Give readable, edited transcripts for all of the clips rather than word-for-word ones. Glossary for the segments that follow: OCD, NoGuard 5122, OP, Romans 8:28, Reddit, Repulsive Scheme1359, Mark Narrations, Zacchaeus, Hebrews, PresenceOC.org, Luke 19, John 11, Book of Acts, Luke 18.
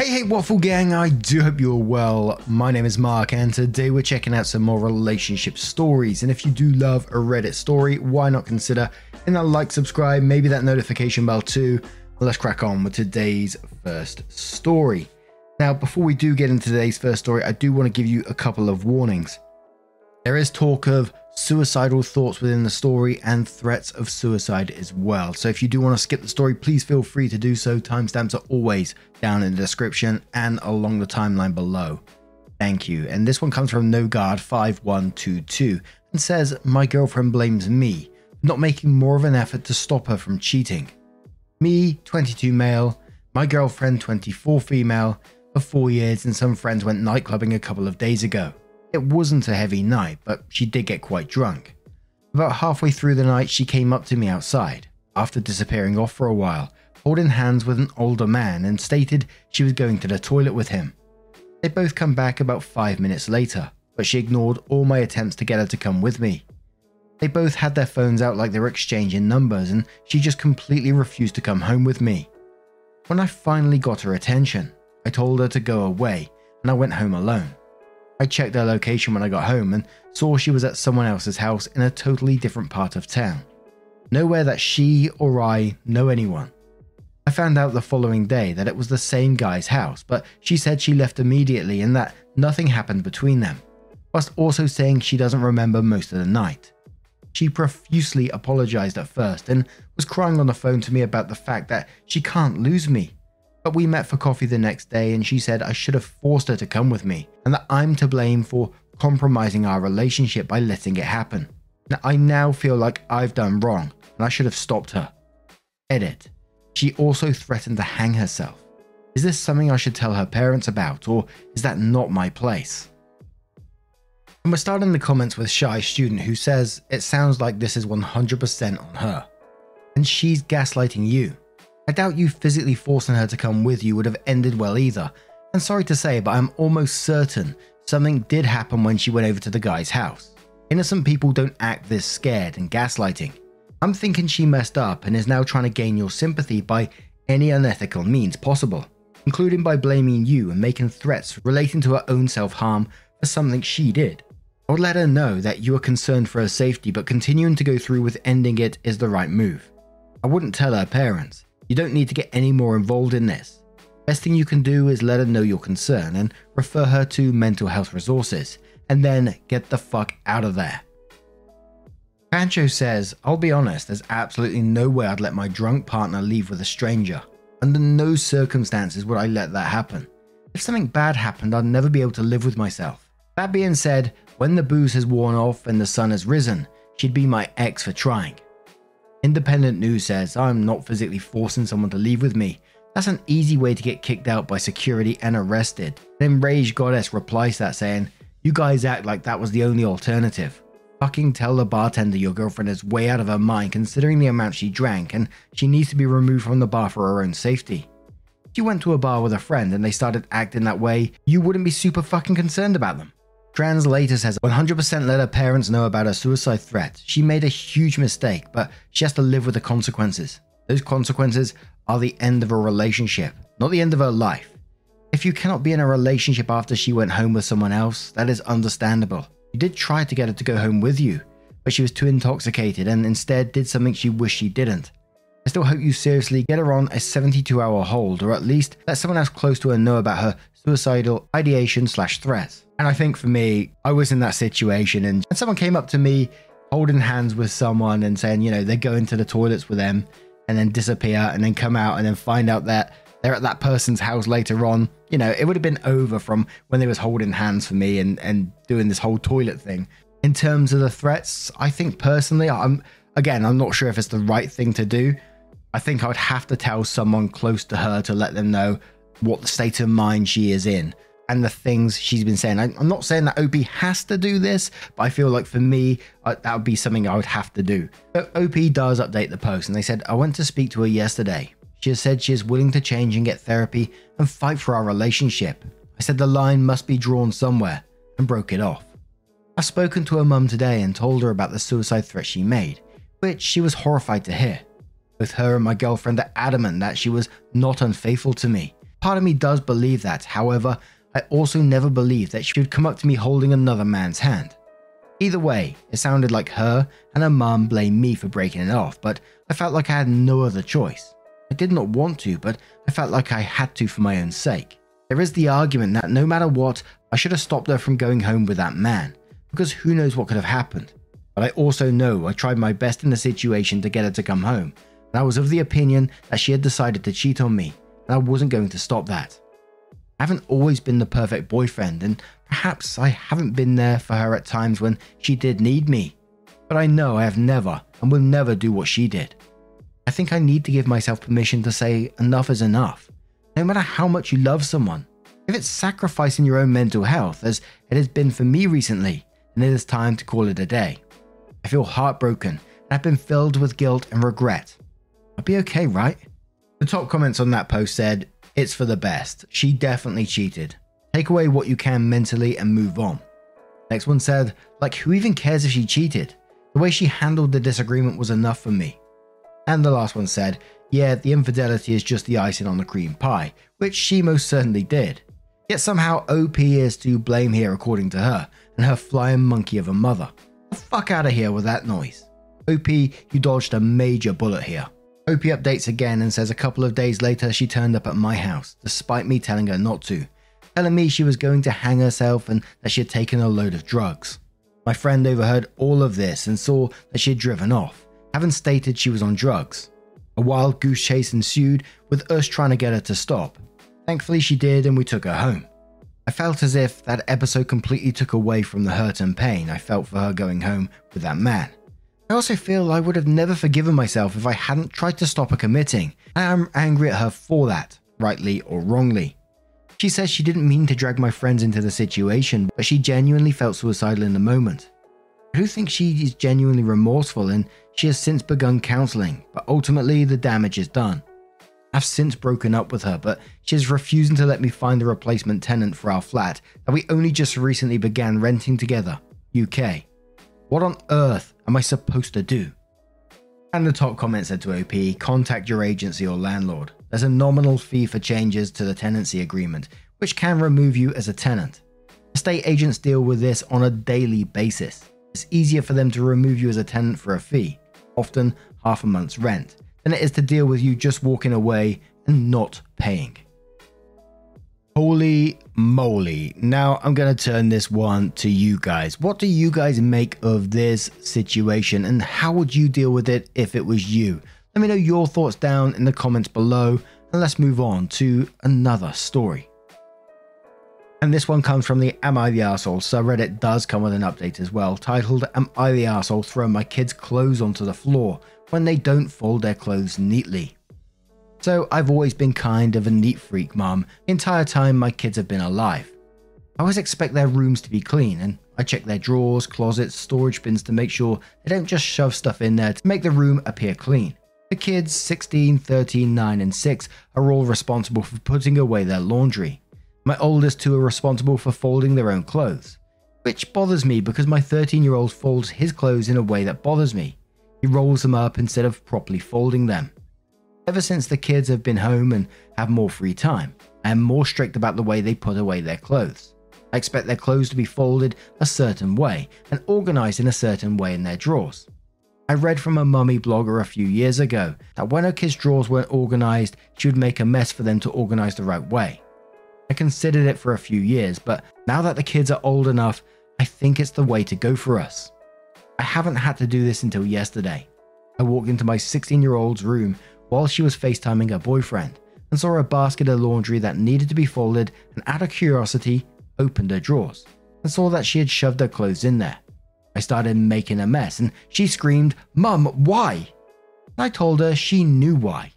Hey, Waffle Gang, I do hope you're well. My name is Mark, and today we're checking out some more relationship stories. And if you do love a Reddit story, why not consider hitting that like, subscribe, maybe that notification bell too. Let's crack on with today's first story. Now, before we do get into today's first story, I do want to give you a couple of warnings. There is talk of suicidal thoughts within the story and threats of suicide as well. So if you do want to skip the story, please feel free to do so. Timestamps are always down in the description and along the timeline below. Thank you. And this one comes from NoGuard 5122 and says, "My girlfriend blames me for not making more of an effort to stop her from cheating. Me, 22 male, my girlfriend, 24 female, for 4 years, and some friends went nightclubbing a couple of days ago. It wasn't a heavy night, but she did get quite drunk. About halfway through the night, she came up to me outside, after disappearing off for a while, holding hands with an older man, and stated she was going to the toilet with him. They both come back about 5 minutes later, but she ignored all my attempts to get her to come with me. They both had their phones out like they were exchanging numbers, and she just completely refused to come home with me. When I finally got her attention, I told her to go away, and I went home alone. I checked their location when I got home and saw she was at someone else's house in a totally different part of town. Nowhere that she or I know anyone. I found out the following day that it was the same guy's house, but she said she left immediately and that nothing happened between them, whilst also saying she doesn't remember most of the night. She profusely apologized at first and was crying on the phone to me about the fact that she can't lose me. But we met for coffee the next day and she said I should have forced her to come with me and that I'm to blame for compromising our relationship by letting it happen. Now, I now feel like I've done wrong and I should have stopped her. Edit. She also threatened to hang herself. Is this something I should tell her parents about, or is that not my place?" And we're starting the comments with Shy Student, who says, "It sounds like this is 100% on her. And she's gaslighting you. I doubt you physically forcing her to come with you would have ended well either. And sorry to say, but I'm almost certain something did happen when she went over to the guy's house. Innocent people don't act this scared and gaslighting. I'm thinking she messed up and is now trying to gain your sympathy by any unethical means possible, including by blaming you and making threats relating to her own self-harm for something she did. I would let her know that you are concerned for her safety, but continuing to go through with ending it is the right move. I wouldn't tell her parents. You don't need to get any more involved in this. Best thing you can do is let her know your concern and refer her to mental health resources, and then get the fuck out of there." Pancho says, "I'll be honest, there's absolutely no way I'd let my drunk partner leave with a stranger. Under no circumstances would I let that happen. If something bad happened, I'd never be able to live with myself. That being said, when the booze has worn off and the sun has risen, she'd be my ex for trying." Independent News says, "I'm not physically forcing someone to leave with me. That's an easy way to get kicked out by security and arrested." An enraged goddess replies to that saying, "You guys act like that was the only alternative. Fucking tell the bartender your girlfriend is way out of her mind considering the amount she drank and she needs to be removed from the bar for her own safety. If you went to a bar with a friend and they started acting that way, you wouldn't be super fucking concerned about them." Translator says, 100% let her parents know about her suicide threat. She made a huge mistake, but she has to live with the consequences. Those consequences are the end of a relationship, not the end of her life. If you cannot be in a relationship after she went home with someone else, that is understandable. You did try to get her to go home with you, but she was too intoxicated and instead did something she wished she didn't. I still hope you seriously get her on a 72-hour hold, or at least let someone else close to her know about her suicidal ideation/threats. And I think for me, I was in that situation and someone came up to me holding hands with someone and saying, you know, they're going to the toilets with them and then disappear and then come out and then find out that they're at that person's house later on. You know, it would have been over from when they was holding hands for me and doing this whole toilet thing. In terms of the threats, I think personally, I'm Again, I'm not sure if it's the right thing to do. I think I would have to tell someone close to her to let them know what the state of mind she is in and the things she's been saying. I'm not saying that OP has to do this, but I feel like for me, that would be something I would have to do. But OP does update the post and they said, I went to speak to her yesterday. She has said she is willing to change and get therapy and fight for our relationship. I said the line must be drawn somewhere and broke it off. I've spoken to her mum today and told her about the suicide threat she made, which she was horrified to hear. Both her and my girlfriend are adamant that she was not unfaithful to me. Part of me does believe that, however, I also never believed that she would come up to me holding another man's hand. Either way, it sounded like her and her mum blamed me for breaking it off, but I felt like I had no other choice. I did not want to, but I felt like I had to for my own sake. There is the argument that no matter what, I should have stopped her from going home with that man, because who knows what could have happened. But I also know I tried my best in the situation to get her to come home, and I was of the opinion that she had decided to cheat on me, and I wasn't going to stop that. I haven't always been the perfect boyfriend, and perhaps I haven't been there for her at times when she did need me, but I know I have never and will never do what she did. I think I need to give myself permission to say enough is enough. No matter how much you love someone, if it's sacrificing your own mental health as it has been for me recently, then it is time to call it a day. I feel heartbroken and I've been filled with guilt and regret. I'll be okay, right? The top comments on that post said, it's for the best. She definitely cheated. Take away what you can mentally and move on. Next one said, like who even cares if she cheated? The way she handled the disagreement was enough for me. And the last one said, yeah, the infidelity is just the icing on the cream pie, which she most certainly did. Yet somehow OP is to blame here according to her and her flying monkey of a mother. The fuck out of here with that noise. OP, you dodged a major bullet here. OP updates again and says a couple of days later she turned up at my house, despite me telling her not to, telling me she was going to hang herself and that she had taken a load of drugs. My friend overheard all of this and saw that she had driven off, having stated she was on drugs. A wild goose chase ensued with us trying to get her to stop. Thankfully she did and we took her home. I felt as if that episode completely took away from the hurt and pain I felt for her going home with that man. I also feel I would have never forgiven myself if I hadn't tried to stop her committing, and I am angry at her for that, rightly or wrongly. She says she didn't mean to drag my friends into the situation, but she genuinely felt suicidal in the moment. I do think she is genuinely remorseful and she has since begun counselling, but ultimately the damage is done. I've since broken up with her, but she is refusing to let me find a replacement tenant for our flat that we only just recently began renting together, UK. What on earth am I supposed to do? And the top comment said to OP, contact your agency or landlord. There's a nominal fee for changes to the tenancy agreement, which can remove you as a tenant. Estate agents deal with this on a daily basis. It's easier for them to remove you as a tenant for a fee, often half a month's rent, than it is to deal with you just walking away and not paying. Holy moly. Now I'm going to turn this one to you guys. What do you guys make of this situation and how would you deal with it if it was you? Let me know your thoughts down in the comments below and let's move on to another story. And this one comes from the Am I the Arsehole subreddit. Does come with an update as well, titled Am I the Arsehole throwing my kids' clothes onto the floor when they don't fold their clothes neatly? So I've always been kind of a neat freak, mum. The entire time my kids have been alive, I always expect their rooms to be clean and I check their drawers, closets, storage bins to make sure they don't just shove stuff in there to make the room appear clean. The kids, 16, 13, 9 and 6, are all responsible for putting away their laundry. My oldest two are responsible for folding their own clothes, which bothers me because my 13-year-old folds his clothes in a way that bothers me. He rolls them up instead of properly folding them. Ever since the kids have been home and have more free time, I am more strict about the way they put away their clothes. I expect their clothes to be folded a certain way and organized in a certain way in their drawers. I read from a mummy blogger a few years ago that when her kids' drawers weren't organized, she would make a mess for them to organize the right way. I considered it for a few years, but now that the kids are old enough, I think it's the way to go for us. I haven't had to do this until yesterday. I walked into my 16-year-old's room while she was FaceTiming her boyfriend and saw a basket of laundry that needed to be folded and out of curiosity, opened her drawers and saw that she had shoved her clothes in there. I I started making a mess and she screamed, "Mum, why?" I told her she knew why.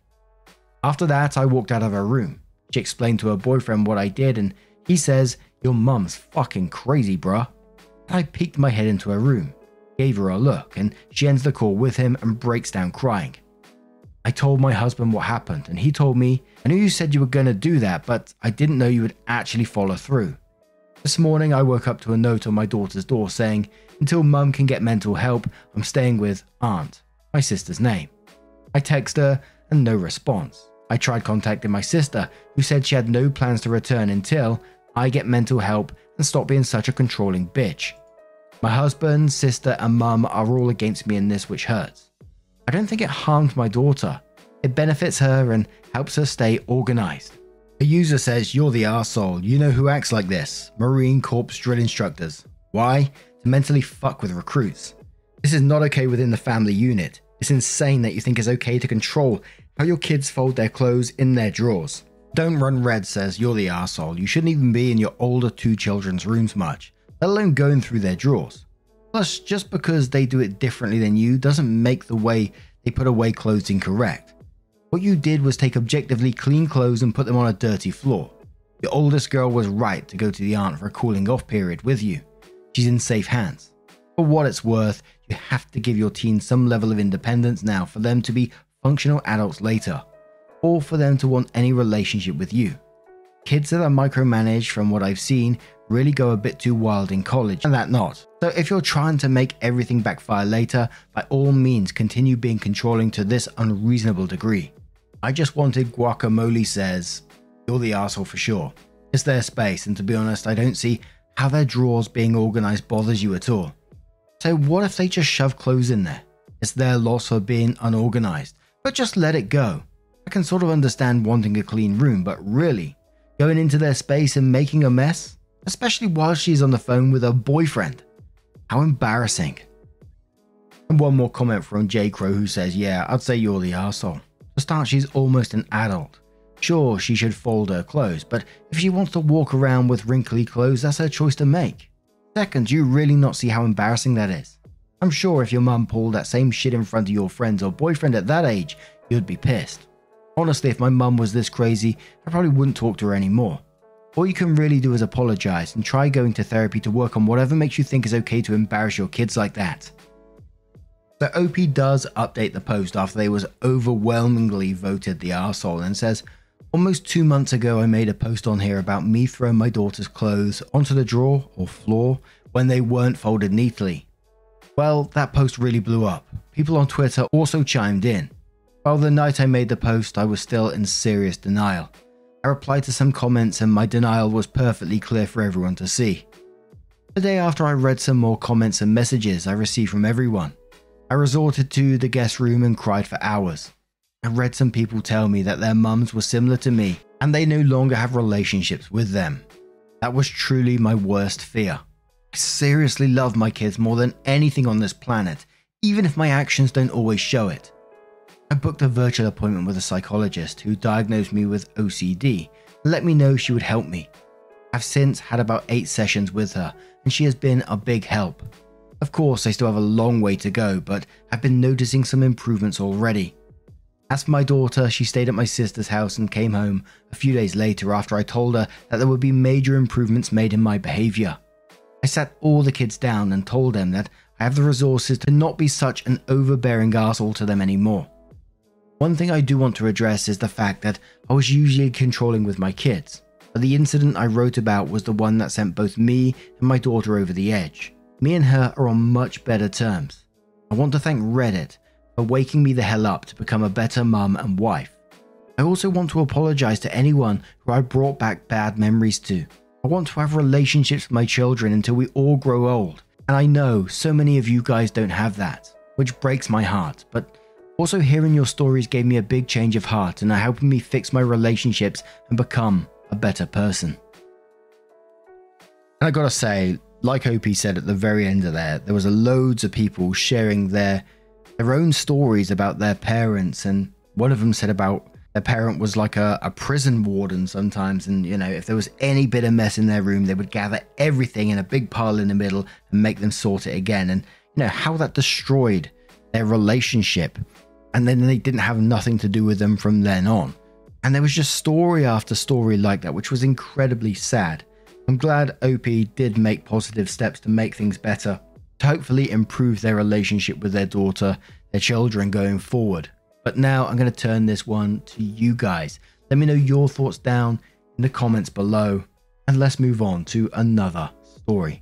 After that, I walked out of her room. She explained to her boyfriend what I did and he says, "Your mum's fucking crazy, bruh." I peeked my head into her room, gave her a look, and she ends the call with him and breaks down crying. I told my husband what happened and he told me, "I knew you said you were going to do that, but I didn't know you would actually follow through." This morning, I woke up to a note on my daughter's door saying, "Until mum can get mental help, I'm staying with aunt," my sister's name. I text her and no response. I tried contacting my sister, who said she had no plans to return until I get mental help and stop being such a controlling bitch. My husband, sister, and mum are all against me in this, which hurts. I don't think it harmed my daughter. It benefits her and helps her stay organized. A user says, "You're the arsehole. You know who acts like this? Marine Corps drill instructors. Why? To mentally fuck with recruits. This is not okay within the family unit. It's insane that you think it's okay to control how your kids fold their clothes in their drawers." Don't Run Red says, "You're the arsehole. You shouldn't even be in your older two children's rooms much, let alone going through their drawers. Plus, just because they do it differently than you doesn't make the way they put away clothes incorrect. What you did was take objectively clean clothes and put them on a dirty floor. Your oldest girl was right to go to the aunt for a cooling off period with you. She's in safe hands. For what it's worth, you have to give your teens some level of independence now for them to be functional adults later, or for them to want any relationship with you. Kids that are micromanaged, from what I've seen, really go a bit too wild in college, and that not. So if you're trying to make everything backfire later, by all means continue being controlling to this unreasonable degree." I Just Wanted Guacamole says, "You're the arsehole for sure. It's their space, and to be honest, I don't see how their drawers being organized bothers you at all. So what if they just shove clothes in there? It's their loss for being unorganized, but just let it go. I can sort of understand wanting a clean room, but really, going into their space and making a mess? Especially while she's on the phone with her boyfriend. How embarrassing." And one more comment from J. Crow, who says, "Yeah, I'd say you're the arsehole. To start, she's almost an adult. Sure, she should fold her clothes, but if she wants to walk around with wrinkly clothes, that's her choice to make. Second, do you really not see how embarrassing that is? I'm sure if your mum pulled that same shit in front of your friends or boyfriend at that age, you'd be pissed. Honestly, if my mum was this crazy, I probably wouldn't talk to her anymore. All you can really do is apologize and try going to therapy to work on whatever makes you think it's okay to embarrass your kids like that." So OP does update the post after they was overwhelmingly voted the arsehole and says, "Almost 2 months ago, I made a post on here about me throwing my daughter's clothes onto the drawer or floor when they weren't folded neatly. Well, that post really blew up. People on Twitter also chimed in. Well, the night I made the post, I was still in serious denial. I replied to some comments and my denial was perfectly clear for everyone to see. The day after, I read some more comments and messages I received from everyone. I resorted to the guest room and cried for hours. I read some people tell me that their mums were similar to me and they no longer have relationships with them. That was truly my worst fear. I seriously love my kids more than anything on this planet, even if my actions don't always show it. I booked a virtual appointment with a psychologist who diagnosed me with OCD and let me know she would help me. I've since had about 8 sessions with her and she has been a big help. Of course, I still have a long way to go, but I've been noticing some improvements already. As for my daughter, she stayed at my sister's house and came home a few days later after I told her that there would be major improvements made in my behavior. I sat all the kids down and told them that I have the resources to not be such an overbearing arsehole to them anymore. One thing I do want to address is the fact that I was usually controlling with my kids, but the incident I wrote about was the one that sent both me and my daughter over the edge. Me and her are on much better terms. I want to thank Reddit for waking me the hell up to become a better mum and wife. I also want to apologize to anyone who I brought back bad memories to. I want to have relationships with my children until we all grow old, and I know so many of you guys don't have that, which breaks my heart, but also hearing your stories gave me a big change of heart and are helping me fix my relationships and become a better person." And I gotta say, like OP said at the very end of there was loads of people sharing their own stories about their parents, and one of them said about Their parent was like a prison warden sometimes, and you know, if there was any bit of mess in their room, they would gather everything in a big pile in the middle and make them sort it again. And you know how that destroyed their relationship, and then they didn't have nothing to do with them from then on. And there was just story after story like that, which was incredibly sad. I'm glad OP did make positive steps to make things better, to hopefully improve their relationship with their daughter, their children going forward. But now I'm going to turn this one to you guys. Let me know your thoughts down in the comments below, and let's move on to another story.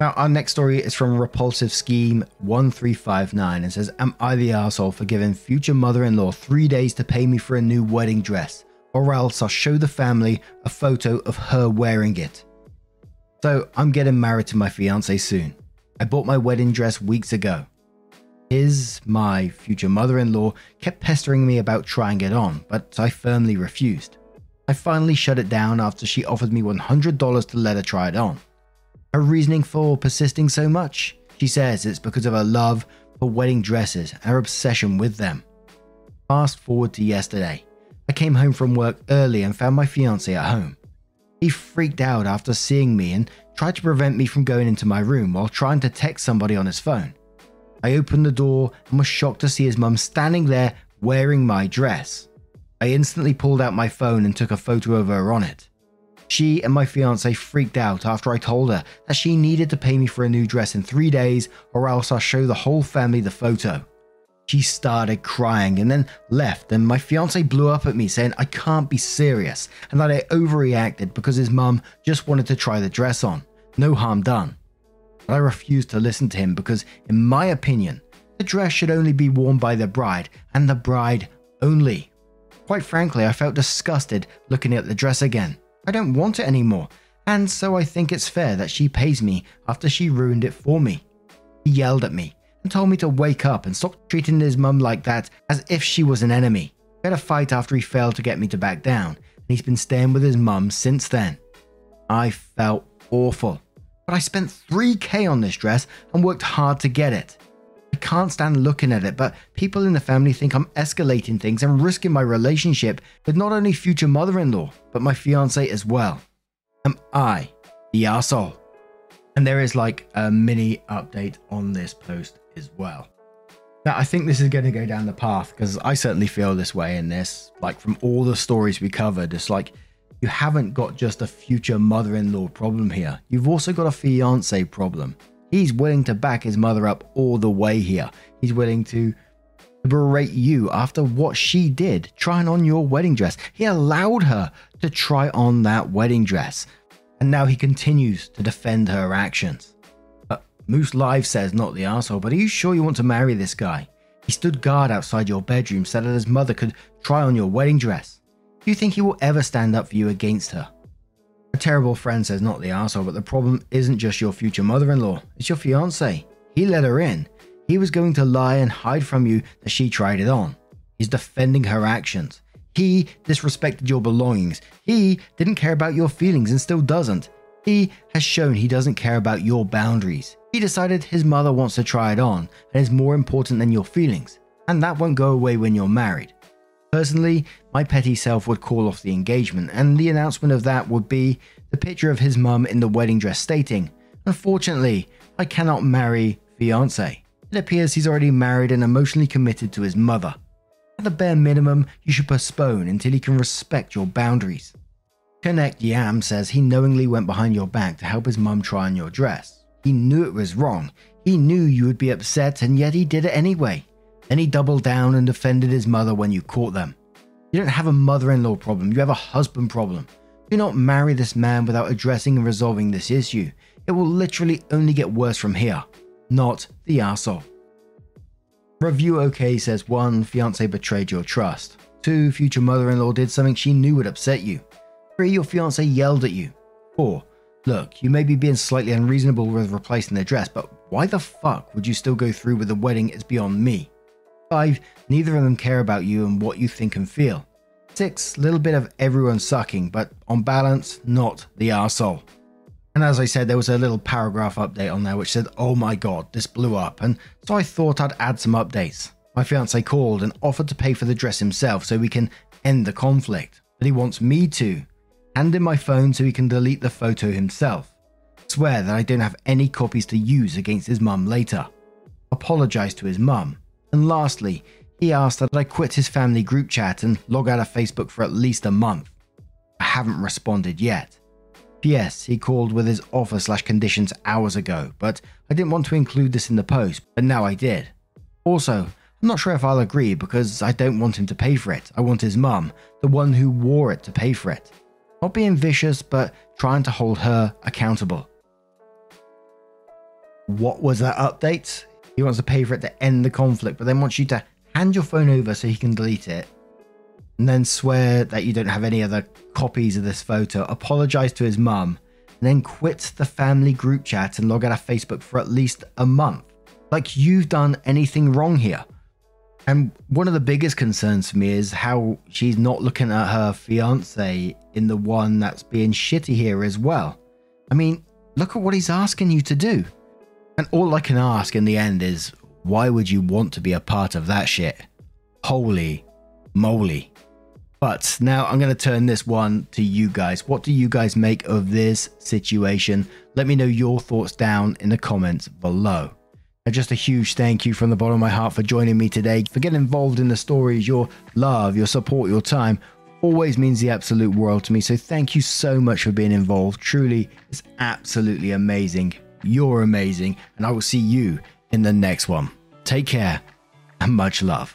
Now, our next story is from Repulsive Scheme1359 and says, "Am I the asshole for giving future mother-in-law 3 days to pay me for a new wedding dress, or else I'll show the family a photo of her wearing it? So I'm getting married to my fiance soon. I bought my wedding dress weeks ago. My future mother-in-law kept pestering me about trying it on, but I firmly refused. I finally shut it down after she offered me $100 to let her try it on. Her reasoning for persisting so much? She says it's because of her love for wedding dresses and her obsession with them. Fast forward to yesterday. I came home from work early and found my fiancé at home. He freaked out after seeing me and tried to prevent me from going into my room while trying to text somebody on his phone. I opened the door and was shocked to see his mum standing there wearing my dress. I instantly pulled out my phone and took a photo of her on it. She and my fiancé freaked out after I told her that she needed to pay me for a new dress in 3 days, or else I'll show the whole family the photo. She started crying and then left, and my fiancé blew up at me saying I can't be serious and that I overreacted because his mum just wanted to try the dress on. No harm done. But I refused to listen to him because, in my opinion, the dress should only be worn by the bride and the bride only. Quite frankly, I felt disgusted looking at the dress again. I don't want it anymore, and so I think it's fair that she pays me after she ruined it for me. He yelled at me and told me to wake up and stop treating his mum like that, as if she was an enemy. We had a fight after he failed to get me to back down, and he's been staying with his mum since then. I felt awful. But I spent $3,000 on this dress and worked hard to get it. I can't stand looking at it, but people in the family think I'm escalating things and risking my relationship with not only future mother-in-law, but my fiancé as well. Am I the arsehole?" And there is like a mini update on this post as well. Now, I think this is going to go down the path because I certainly feel this way in this. Like, from all the stories we covered, it's like, you haven't got just a future mother-in-law problem here. You've also got a fiance problem. He's willing to back his mother up all the way here. He's willing to berate you after what she did, trying on your wedding dress. He allowed her to try on that wedding dress. And now he continues to defend her actions. Moose Live says, "Not the asshole, but are you sure you want to marry this guy? He stood guard outside your bedroom so that his mother could try on your wedding dress. Do you think he will ever stand up for you against her?" A terrible friend says, "Not the asshole, but the problem isn't just your future mother-in-law. It's your fiancé. He let her in. He was going to lie and hide from you that she tried it on. He's defending her actions. He disrespected your belongings. He didn't care about your feelings and still doesn't. He has shown he doesn't care about your boundaries. He decided his mother wants to try it on and is more important than your feelings. And that won't go away when you're married. Personally, my petty self would call off the engagement, and the announcement of that would be the picture of his mum in the wedding dress stating, 'Unfortunately, I cannot marry fiancé. It appears he's already married and emotionally committed to his mother. At the bare minimum, you should postpone until he can respect your boundaries. Connect Yam says he knowingly went behind your back to help his mum try on your dress. He knew it was wrong. He knew you would be upset, and yet he did it anyway. Then he doubled down and defended his mother when you caught them. You don't have a mother-in-law problem, you have a husband problem. Do not marry this man without addressing and resolving this issue. It will literally only get worse from here. Not the arsehole. Review OK says 1. Fiancé betrayed your trust. 2. Future mother-in-law did something she knew would upset you. 3. Your fiancé yelled at you. 4. Look, you may be being slightly unreasonable with replacing the dress, but why the fuck would you still go through with the wedding? It's beyond me. 5. Neither of them care about you and what you think and feel. 6. Little bit of everyone sucking, but on balance, not the arsehole. And as I said, there was a little paragraph update on there which said, oh my god, this blew up, and so I thought I'd add some updates. My fiance called and offered to pay for the dress himself so we can end the conflict, but he wants me to hand him my phone so he can delete the photo himself. Swear that I don't have any copies to use against his mum later. Apologize to his mum. And lastly, he asked that I quit his family group chat and log out of Facebook for at least a month. I haven't responded yet. P.S. He called with his offer/conditions hours ago, but I didn't want to include this in the post, but now I did. Also, I'm not sure if I'll agree because I don't want him to pay for it. I want his mum, the one who wore it, to pay for it. Not being vicious, but trying to hold her accountable. What was that update? He wants to pay for it to end the conflict, but then wants you to hand your phone over so he can delete it. And then swear that you don't have any other copies of this photo, apologize to his mum, and then quit the family group chat and log out of Facebook for at least a month. Like you've done anything wrong here. And one of the biggest concerns for me is how she's not looking at her fiance in the one that's being shitty here as well. I mean, look at what he's asking you to do. And all I can ask in the end is, why would you want to be a part of that shit? Holy moly. But now I'm going to turn this one to you guys. What do you guys make of this situation? Let me know your thoughts down in the comments below. And just a huge thank you from the bottom of my heart for joining me today. For getting involved in the stories, your love, your support, your time always means the absolute world to me. So thank you so much for being involved. Truly, it's absolutely amazing. You're amazing. And I will see you in the next one. Take care and much love.